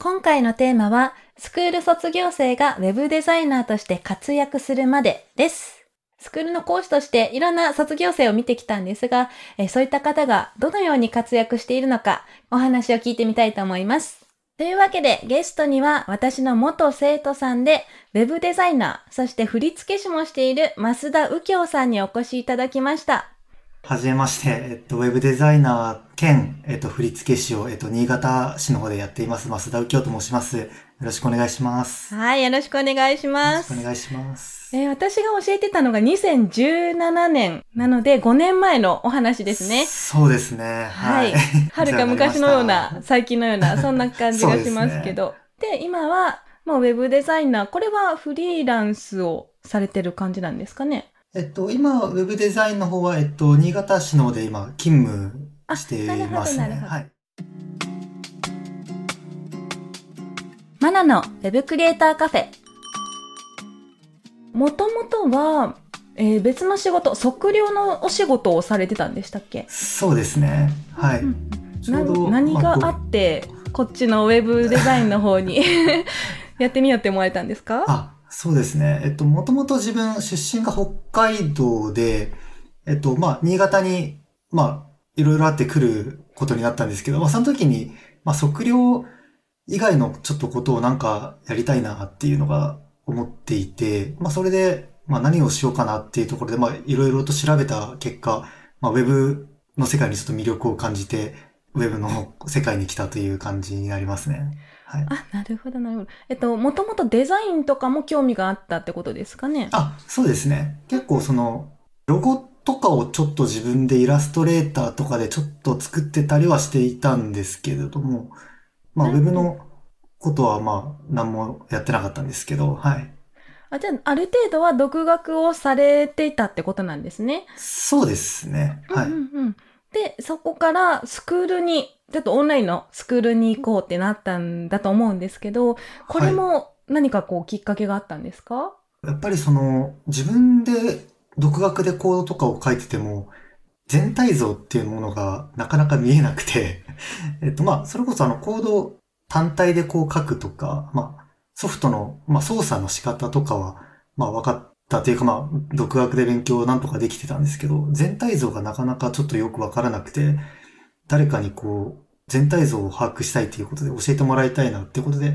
今回のテーマはスクール卒業生がウェブデザイナーとして活躍するまでです。スクールの講師としていろんな卒業生を見てきたんですが、そういった方がどのように活躍しているのかお話を聞いてみたいと思います。というわけでゲストには私の元生徒さんでウェブデザイナー、そして振付師もしている増田右京さんにお越しいただきました。はじめまして、ウェブデザイナー兼、振付師を、新潟市の方でやっています、増田右京と申します。よろしくお願いします。はい、よろしくお願いします。よろしくお願いします。私が教えてたのが2017年なので5年前のお話ですね。そうですね。はい。はるか昔のような、最近のような、そんな感じがしますけど。で、今は、もうウェブデザイナー、これはフリーランスをされてる感じなんですかね。今、ウェブデザインの方は、新潟市の方で今、勤務していますね。はい。マナのウェブクリエイターカフェ。もともとは、別の仕事、測量のお仕事をされてたんでしたっけ？そうですね。はい。何があって、こっちのウェブデザインの方にやってみようって思われたんですか？そうですね。もともと自分出身が北海道で、新潟に、いろいろあって来ることになったんですけど、その時に、測量以外のちょっとことをなんかやりたいなっていうのが思っていて、それで、何をしようかなっていうところで、いろいろと調べた結果、ウェブの世界にちょっと魅力を感じて、ウェブの世界に来たという感じになりますね。はい、なるほど。もともとデザインとかも興味があったってことですかね。そうですね。結構ロゴとかをちょっと自分でイラストレーターとかでちょっと作ってたりはしていたんですけれども、ウェブのことは何もやってなかったんですけど、はい。じゃあ、ある程度は独学をされていたってことなんですね。そうですね。はい。で、そこからスクールに、ちょっとオンラインのスクールに行こうってなったんだと思うんですけど、これも何かきっかけがあったんですか？やっぱり自分で独学でコードとかを書いてても、全体像っていうものがなかなか見えなくて、それこそコード単体で書くとか、ソフトの、操作の仕方とかは、分かって、というか独学で勉強をなんとかできてたんですけど、全体像がなかなかちょっとよくわからなくて、誰かに全体像を把握したいということで教えてもらいたいなっていうことで、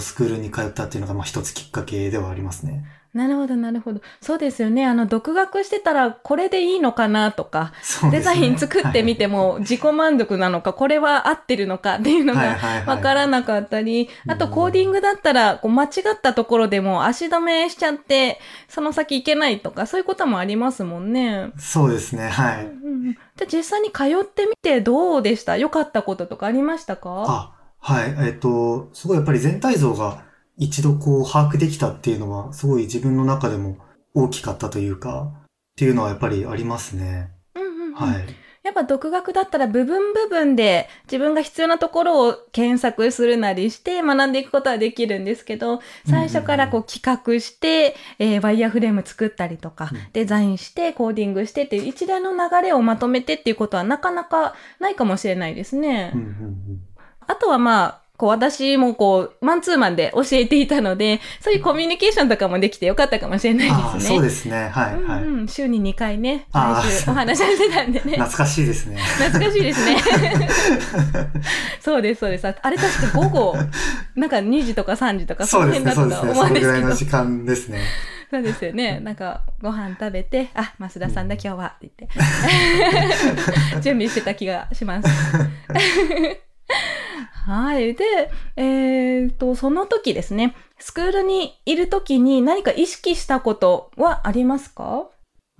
スクールに通ったっていうのが一つきっかけではありますね。なるほど。そうですよね。独学してたらこれでいいのかなとか、ね、デザイン作ってみても自己満足なのか、これは合ってるのかっていうのがわからなかったり、あとコーディングだったら間違ったところでも足止めしちゃって、その先行けないとか、そういうこともありますもんね。そうですね。はい。じゃあ実際に通ってみてどうでした？良かったこととかありましたか？はい。すごいやっぱり全体像が一度把握できたっていうのは、すごい自分の中でも大きかったというか、っていうのはやっぱりありますね。はい。やっぱ独学だったら部分部分で自分が必要なところを検索するなりして学んでいくことはできるんですけど、最初から企画して、ワイヤーフレーム作ったりとか、デザインしてコーディングしてっていう一連の流れをまとめてっていうことはなかなかないかもしれないですね。あとは私もマンツーマンで教えていたので、そういうコミュニケーションとかもできてよかったかもしれないですね。そうですね。はい。週に2回ね、毎週お話ししてたんでね。懐かしいですね。そうです。あれ確か午後、2時とか3時とか、その辺だったと思うんですけど。そうですね。そのぐらいの時間ですね。そうですよね。ご飯食べて、増田さんだ、今日は、って言って。準備してた気がします。はい。で、その時ですね、スクールにいる時に何か意識したことはありますか？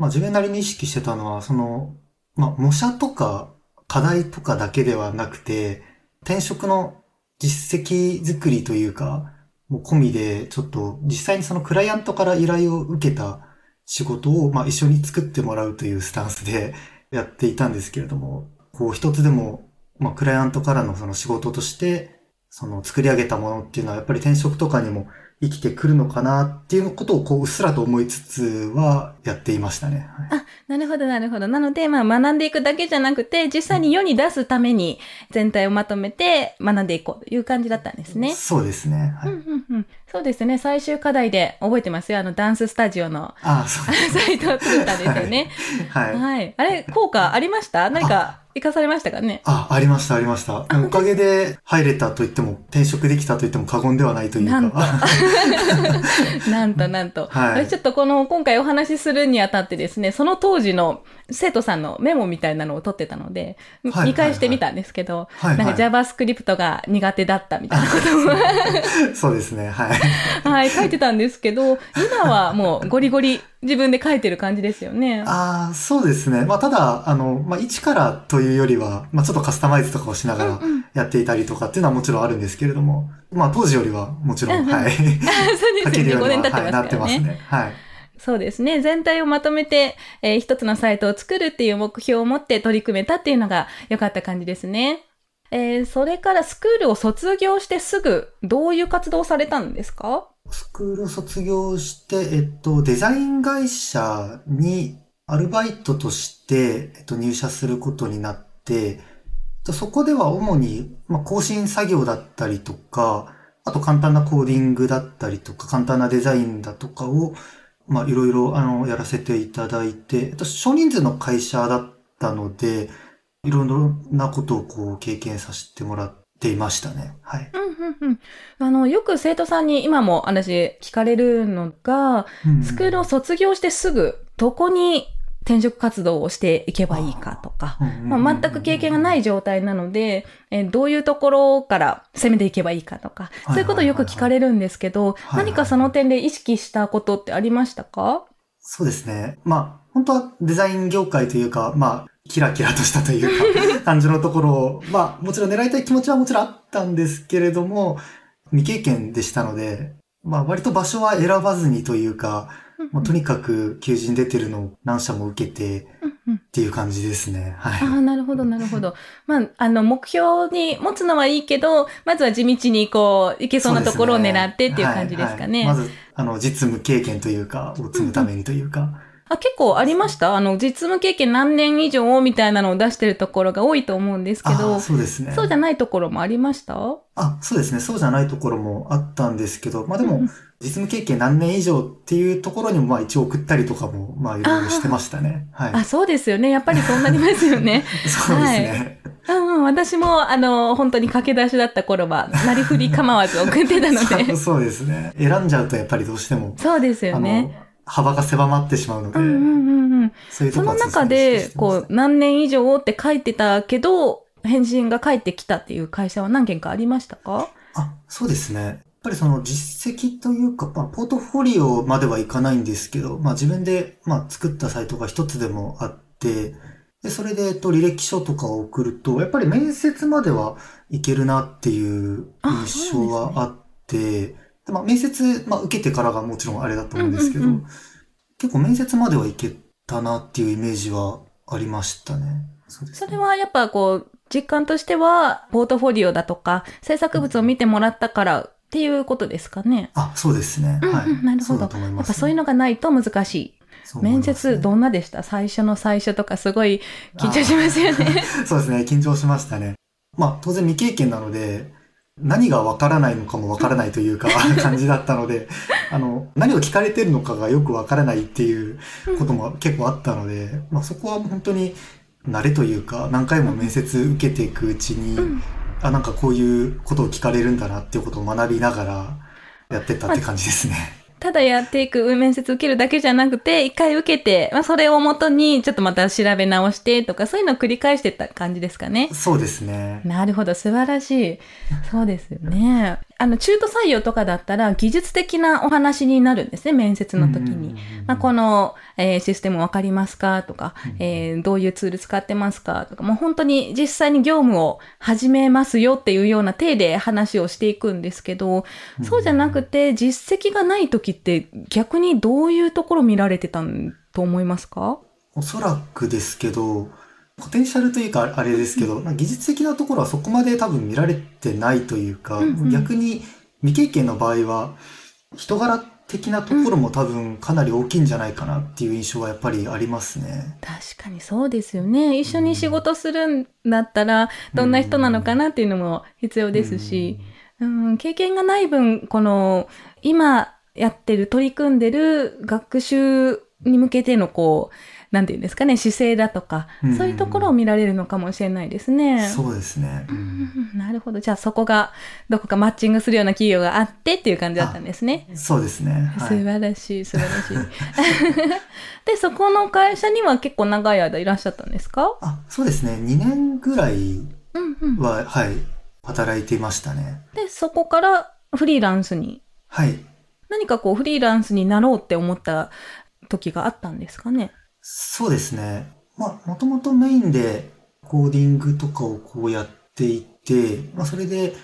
自分なりに意識してたのは、模写とか課題とかだけではなくて、転職の実績作りというか、も込みで、ちょっと実際にそのクライアントから依頼を受けた仕事を、まあ、一緒に作ってもらうというスタンスでやっていたんですけれども、こう一つでも、まあ、クライアントからのその仕事として、その作り上げたものっていうのはやっぱり転職とかにも生きてくるのかなっていうことをこううっすらと思いつつはやっていましたね。はい、あ、なるほどなるほど。なので、まあ学んでいくだけじゃなくて、実際に世に出すために全体をまとめて学んでいこうという感じだったんですね。そうですね。はい、うんうんうん。そうですね。最終課題で覚えてますよ。ダンススタジオのサイトを作ったんですよね。はい、はいはい。あれ、効果ありました？何か活かされましたかね？ありました。おかげで入れたと言っても、転職できたと言っても過言ではないというか。なんと。はい、ちょっと今回お話しするにあたってですね、その当時の生徒さんのメモみたいなのを取ってたので、はい、見返してみたんですけど、はいはい、なんか JavaScript が苦手だったみたいなことも。そうですね。はい。はい、書いてたんですけど、今はもうゴリゴリ自分で書いてる感じですよね。ああ、そうですね。まあ、ただ、一からというよりは、まあ、ちょっとカスタマイズとかをしながらやっていたりとかっていうのはもちろんあるんですけれども、まあ、当時よりはもちろん、はい。そうですね。5年経ってますからね。なってますね。はい。そうですね。全体をまとめて、一つのサイトを作るっていう目標を持って取り組めたっていうのが良かった感じですね。それからスクールを卒業してすぐどういう活動をされたんですか？スクールを卒業して、デザイン会社にアルバイトとして、入社することになって、そこでは主に、まあ、更新作業だったりとか、あと簡単なコーディングだったりとか、簡単なデザインだとかを、まあ、いろいろ、やらせていただいて、少人数の会社だったので、いろんなことをこう経験させてもらっていましたね。はい。うんうんうん。よく生徒さんに今も話聞かれるのが、うんうん、スクールを卒業してすぐ、どこに転職活動をしていけばいいかとか、まあ、全く経験がない状態なので、どういうところから攻めていけばいいかとか、そういうことをよく聞かれるんですけど、何かその点で意識したことってありましたか？そうですね。まあ、本当はデザイン業界というか、まあ、キラキラとしたというか、感じのところを、まあ、もちろん狙いたい気持ちはもちろんあったんですけれども、未経験でしたので、まあ、割と場所は選ばずにというか、もうとにかく求人出てるのを何社も受けてっていう感じですね。はい。ああ、なるほど、なるほど。まあ、目標に持つのはいいけど、まずは地道にいけそうなところを狙ってっていう感じですかね。はいはい、まず、実務経験というか、を積むためにというか。うんうん、あ、結構ありました？実務経験何年以上みたいなのを出してるところが多いと思うんですけど。そうですね。そうじゃないところもありました？あ、そうですね。そうじゃないところもあったんですけど、まあでも、実務経験何年以上っていうところにも、まあ一応送ったりとかも、まあいろいろしてましたね。はい。あ、そうですよね。やっぱりそうなりますよね。そうですね。はい、うん、私も、本当に駆け出しだった頃は、なりふり構わず送ってたので。そうですね。選んじゃうとやっぱりどうしても。そうですよね。幅が狭まってしまうので。その中で、何年以上って書いてたけど、返信が返ってきたっていう会社は何件かありましたか？あ、そうですね。やっぱりその実績というか、まあ、ポートフォリオまではいかないんですけど、まあ自分で、まあ、作ったサイトが一つでもあって、でそれで、履歴書とかを送ると、やっぱり面接まではいけるなっていう印象はあって、まあ、面接、まあ、受けてからがもちろんあれだと思うんですけど、結構面接まではいけたなっていうイメージはありましたね。そうですね。それはやっぱ実感としては、ポートフォリオだとか、制作物を見てもらったからっていうことですかね。あ、そうですね。はい。なるほど。そうだと思いますね。やっぱそういうのがないと難しい。面接どんなでした？最初の最初とかすごい緊張しますよね。そうですね。緊張しましたね。まあ、当然未経験なので、何がわからないのかもわからないというか感じだったので、何を聞かれてるのかがよくわからないっていうことも結構あったので、まあそこは本当に慣れというか、何回も面接受けていくうちに、あ、なんかこういうことを聞かれるんだなっていうことを学びながらやってったって感じですね。ただやっていく、面接受けるだけじゃなくて、一回受けて、まあ、それをもとに、ちょっとまた調べ直してとか、そういうのを繰り返していった感じですかね。そうですね。なるほど、素晴らしい。そうですよね。中途採用とかだったら技術的なお話になるんですね、面接の時に。まあ、この、システム分かりますかとか、どういうツール使ってますかとか、もう本当に実際に業務を始めますよっていうような体で話をしていくんですけど、そうじゃなくて実績がない時って逆にどういうところ見られてたと思いますか？おそらくですけど、ポテンシャルというかあれですけど、技術的なところはそこまで多分見られてないというか、逆に未経験の場合は人柄的なところも多分かなり大きいんじゃないかなっていう印象はやっぱりありますね。確かにそうですよね。一緒に仕事するんだったらどんな人なのかなっていうのも必要ですし、経験がない分、この今やってる取り組んでる学習に向けてのこうなんていうんですかね、姿勢だとか、そういうところを見られるのかもしれないですね。そうですね、なるほど。じゃあそこがどこかマッチングするような企業があってっていう感じだったんですね。そうですね、はい、素晴らしい素晴らしいで、そこの会社には結構長い間いらっしゃったんですか？そうですね、2年ぐらいは、はい、働いていましたね。でそこからフリーランスに、何かこうフリーランスになろうって思った時があったんですかね？そうですね。まあ、もともとメインでコーディングとかをこうやっていて、それで、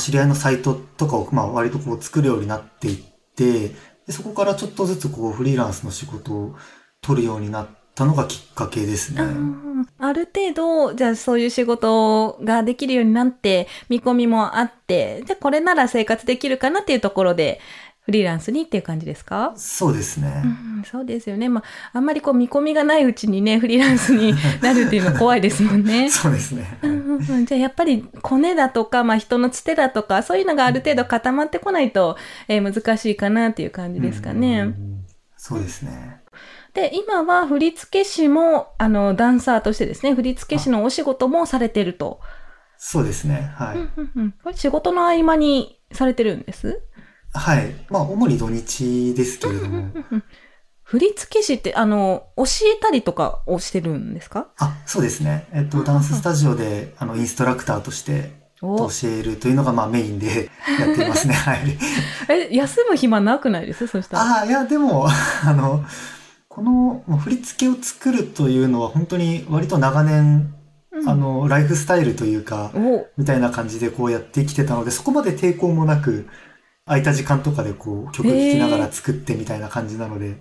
知り合いのサイトとかを、割とこう作るようになっていって、でそこからちょっとずつこうフリーランスの仕事を取るようになったのがきっかけですね。ある程度、じゃあそういう仕事ができるようになって、見込みもあって、じゃあこれなら生活できるかなっていうところで、フリーランスにっていう感じですか？そうですね、そうですよね。あんまりこう見込みがないうちにね、フリーランスになるっていうのは怖いですもんねそうですね、じゃあやっぱりコネだとか、人のつてだとか、そういうのがある程度固まってこないと、難しいかなっていう感じですかね。そうですね。で今は振付師もダンサーとしてですね、振付師のお仕事もされてると。そうですね、はい、これ仕事の合間にされてるんです？はい。主に土日ですけれども。振付師って、教えたりとかをしてるんですか？そうですね。ダンススタジオで、インストラクターとして教えるというのが、メインでやってますね。はい。休む暇なくないです？そしたら。いや、でも、この、振付を作るというのは、本当に割と長年、ライフスタイルというか、みたいな感じでこうやってきてたので、そこまで抵抗もなく、空いた時間とかでこう曲聴きながら作ってみたいな感じなので、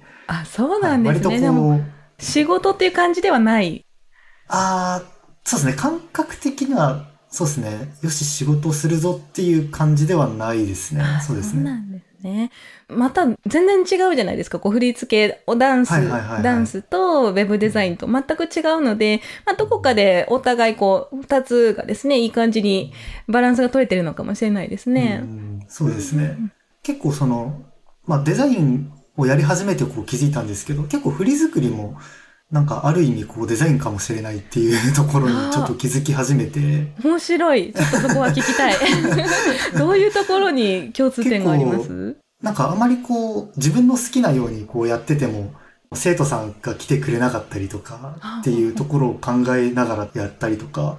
そうなんですね、割とこう仕事っていう感じではない。そうですね、感覚的にはそうですね、よし仕事をするぞっていう感じではないですね。そうですね、そうなんですね。また全然違うじゃないですか、こう振り付けをダンスとウェブデザインと全く違うので、どこかでお互いこう2つがですね、いい感じにバランスが取れてるのかもしれないですね。そうですね、結構その、デザインをやり始めてこう気づいたんですけど、結構振り作りもなんかある意味こうデザインかもしれないっていうところにちょっと気づき始めて。面白い、ちょっとそこは聞きたいどういうところに共通点があります？なんかあまりこう自分の好きなようにこうやってても、生徒さんが来てくれなかったりとかっていうところを考えながらやったりとか、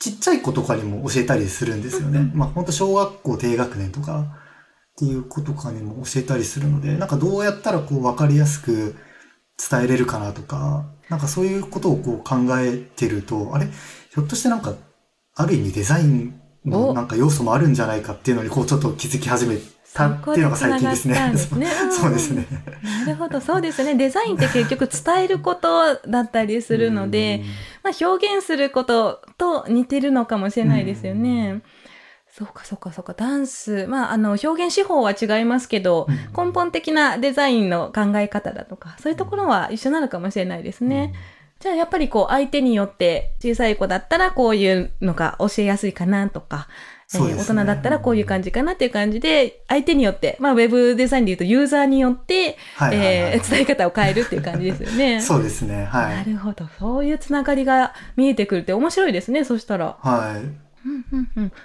ちっちゃい子とかにも教えたりするんですよね。本当小学校低学年とかっていう子とかにも教えたりするので、なんかどうやったらこう分かりやすく伝えれるかなとか、なんかそういうことをこう考えてると、ひょっとしてなんかある意味デザインのなんか要素もあるんじゃないかっていうのにこうちょっと気づき始めたっていうのが最近ですね。そうですね。なるほど、そうですね。デザインって結局伝えることだったりするので、表現することと似てるのかもしれないですよね。そうかそうかそうか。ダンス、表現手法は違いますけど、根本的なデザインの考え方だとか、そういうところは一緒なのかもしれないですね。じゃあやっぱりこう相手によって、小さい子だったらこういうのが教えやすいかなとか、大人だったらこういう感じかなっていう感じで、相手によって、ウェブデザインで言うとユーザーによって、伝え方を変えるっていう感じですよね。そうですね。はい。なるほど。そういうつながりが見えてくるって面白いですね、そしたら。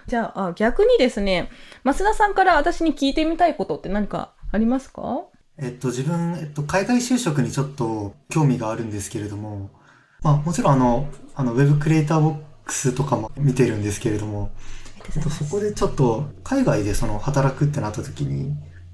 じゃあ、逆にですね、増田さんから私に聞いてみたいことって何かありますか？自分、海外就職にちょっと興味があるんですけれども、もちろんウェブクリエイターボックスとかも見てるんですけれども、そこでちょっと海外でその働くってなった時に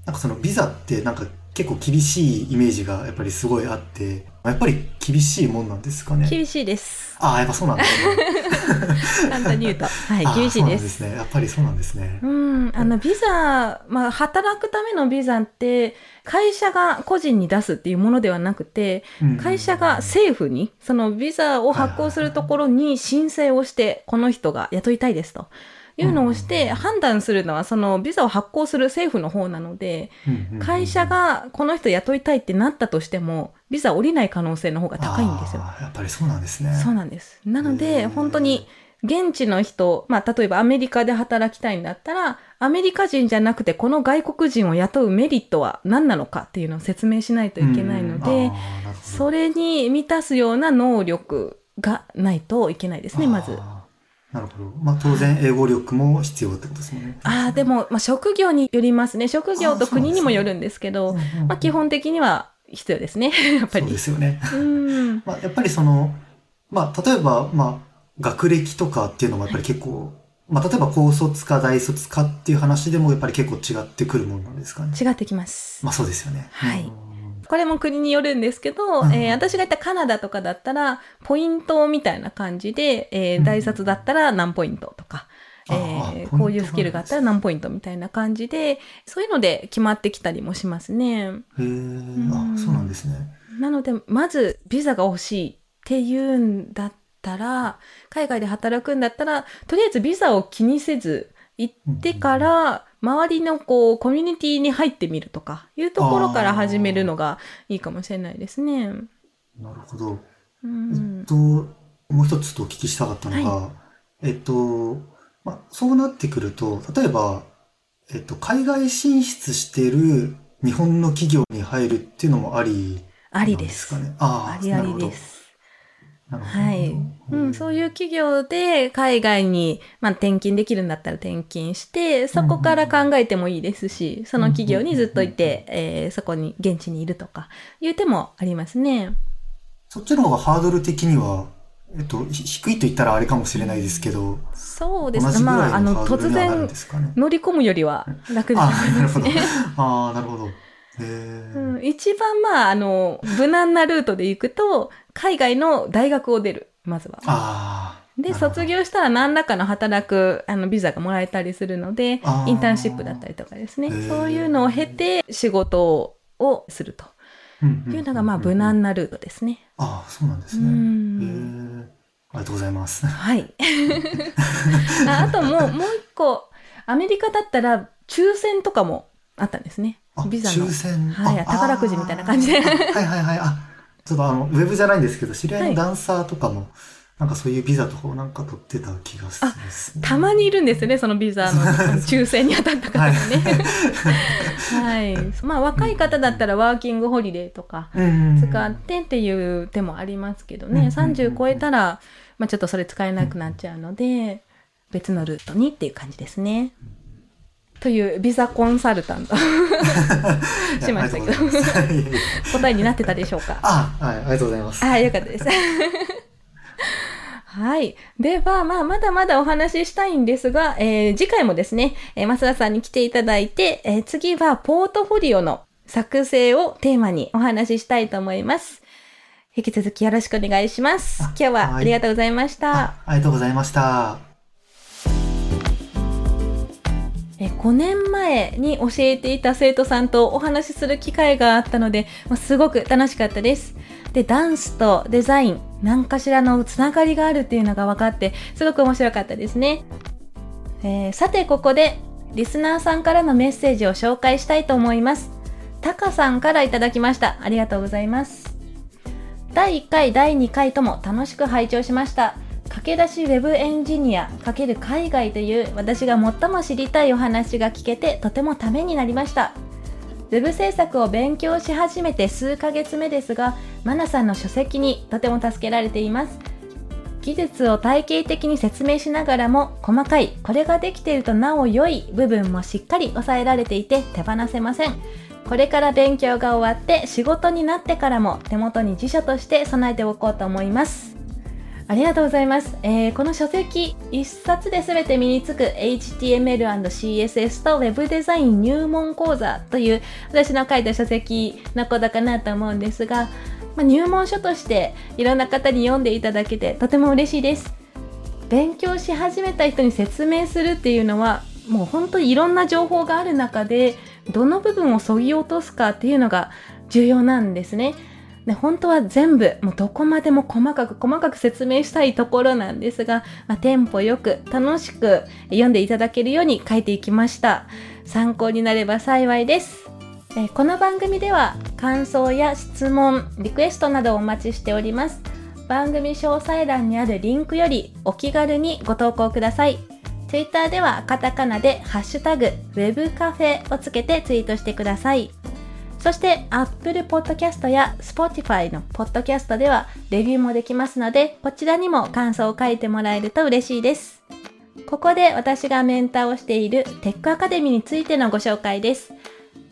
なんかそのビザってなんか結構厳しいイメージがやっぱりすごいあって、やっぱり厳しいもんなんですかね。厳しいです。ああ、やっぱそうなんですね。簡単に言うと、はい、厳しいです。そうなんですね。やっぱりそうなんですね。うん、ビザ、働くためのビザって会社が個人に出すっていうものではなくて、会社が政府にそのビザを発行するところに申請をして、この人が雇いたいですというのをして判断するのはそのビザを発行する政府の方なので、会社がこの人雇いたいってなったとしてもビザ降りない可能性の方が高いんですよ。やっぱりそうなんですね。そうなんです。なので本当に現地の人、例えばアメリカで働きたいんだったらアメリカ人じゃなくてこの外国人を雇うメリットは何なのかっていうのを説明しないといけないので、それに満たすような能力がないといけないですね、まず。なるほど。当然英語力も必要ってことですもんね。でも、職業によりますね。職業と国にもよるんですけど、基本的には必要ですね。やっぱり。そうですよね。やっぱりその、例えば、学歴とかっていうのもやっぱり結構、例えば高卒か大卒かっていう話でもやっぱり結構違ってくるものなんですかね。違ってきます。そうですよね。はい。これも国によるんですけど、私が行ったカナダとかだったらポイントみたいな感じで、大卒だったら何ポイントとか、こういうスキルがあったら何ポイントみたいな感じで、そういうので決まってきたりもしますね。へえ、そうなんですね。なのでまずビザが欲しいっていうんだったら、海外で働くんだったらとりあえずビザを気にせず行ってから、周りのコミュニティに入ってみるとかいうところから始めるのがいいかもしれないですね。なるほど。もう一つお聞きしたかったのが、そうなってくると、例えば、海外進出している日本の企業に入るっていうのもありなんですかね。ありです。はい、そういう企業で海外に、転勤できるんだったら転勤して、そこから考えてもいいですし、その企業にずっといて、そこに現地にいるとかいう手もありますね。そっちの方がハードル的には、低いと言ったらあれかもしれないですけど、そうですね。突然乗り込むよりは楽ですね。なるほど。一番無難なルートで行くと海外の大学を出る、まずは。で卒業したら何らかの働くビザがもらえたりするので、インターンシップだったりとかですね、そういうのを経て仕事をするというのが無難なルートですね。そうなんですね。ありがとうございます。はい。あともう一個、アメリカだったら抽選とかもあったんですね。ビザの抽選、宝くじみたいな感じで。ちょっとウェブじゃないんですけど、知り合いのダンサーとかも、なんかそういうビザとかをなんか取ってた気がするんですね。たまにいるんですよね、そのビザの抽選に当たった方がね。はい。若い方だったらワーキングホリデーとか使ってっていう手もありますけどね、30超えたら、ちょっとそれ使えなくなっちゃうので、別のルートにっていう感じですね。というビザコンサルタントしましたけど答えになってたでしょうか。ありがとうございます。よかったです。はい。では、まだまだお話ししたいんですが、次回もですね、増田さんに来ていただいて、次はポートフォリオの作成をテーマにお話ししたいと思います。引き続きよろしくお願いします。今日はありがとうございました。ありがとうございました。5年前に教えていた生徒さんとお話しする機会があったので、すごく楽しかったです。で、ダンスとデザイン、何かしらのつながりがあるっていうのが分かって、すごく面白かったですね。さて、ここでリスナーさんからのメッセージを紹介したいと思います。タカさんからいただきました。ありがとうございます。第1回、第2回とも楽しく拝聴しました。駆け出しウェブエンジニア×海外という私が最も知りたいお話が聞けてとてもためになりました。ウェブ制作を勉強し始めて数ヶ月目ですが、マナさんの書籍にとても助けられています。技術を体系的に説明しながらも、細かいこれができているとなお良い部分もしっかり抑えられていて手放せません。これから勉強が終わって仕事になってからも手元に辞書として備えておこうと思います。ありがとうございます。この書籍1冊で全て身につく HTML and CSS と Web デザイン入門講座という私の書いた書籍のことかなと思うんですが、入門書としていろんな方に読んでいただけてとても嬉しいです。勉強し始めた人に説明するっていうのはもう本当にいろんな情報がある中でどの部分を削ぎ落とすかっていうのが重要なんですね。で本当は全部もうどこまでも細かく説明したいところなんですが、テンポよく楽しく読んでいただけるように書いていきました。参考になれば幸いです。この番組では感想や質問、リクエストなどをお待ちしております。番組詳細欄にあるリンクよりお気軽にご投稿ください。Twitter ではカタカナでハッシュタグ Web カフェをつけてツイートしてください。そして Apple Podcast や Spotify のポッドキャストではレビューもできますので、こちらにも感想を書いてもらえると嬉しいです。ここで私がメンターをしているテックアカデミーについてのご紹介です。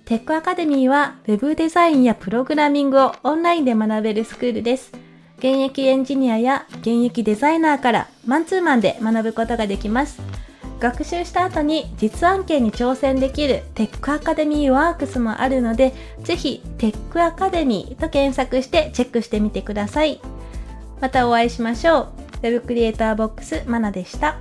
テックアカデミーは Web デザインやプログラミングをオンラインで学べるスクールです。現役エンジニアや現役デザイナーからマンツーマンで学ぶことができます。学習した後に実案件に挑戦できるテックアカデミーワークスもあるので、ぜひテックアカデミーと検索してチェックしてみてください。またお会いしましょう。ウェブクリエイターボックスマナでした。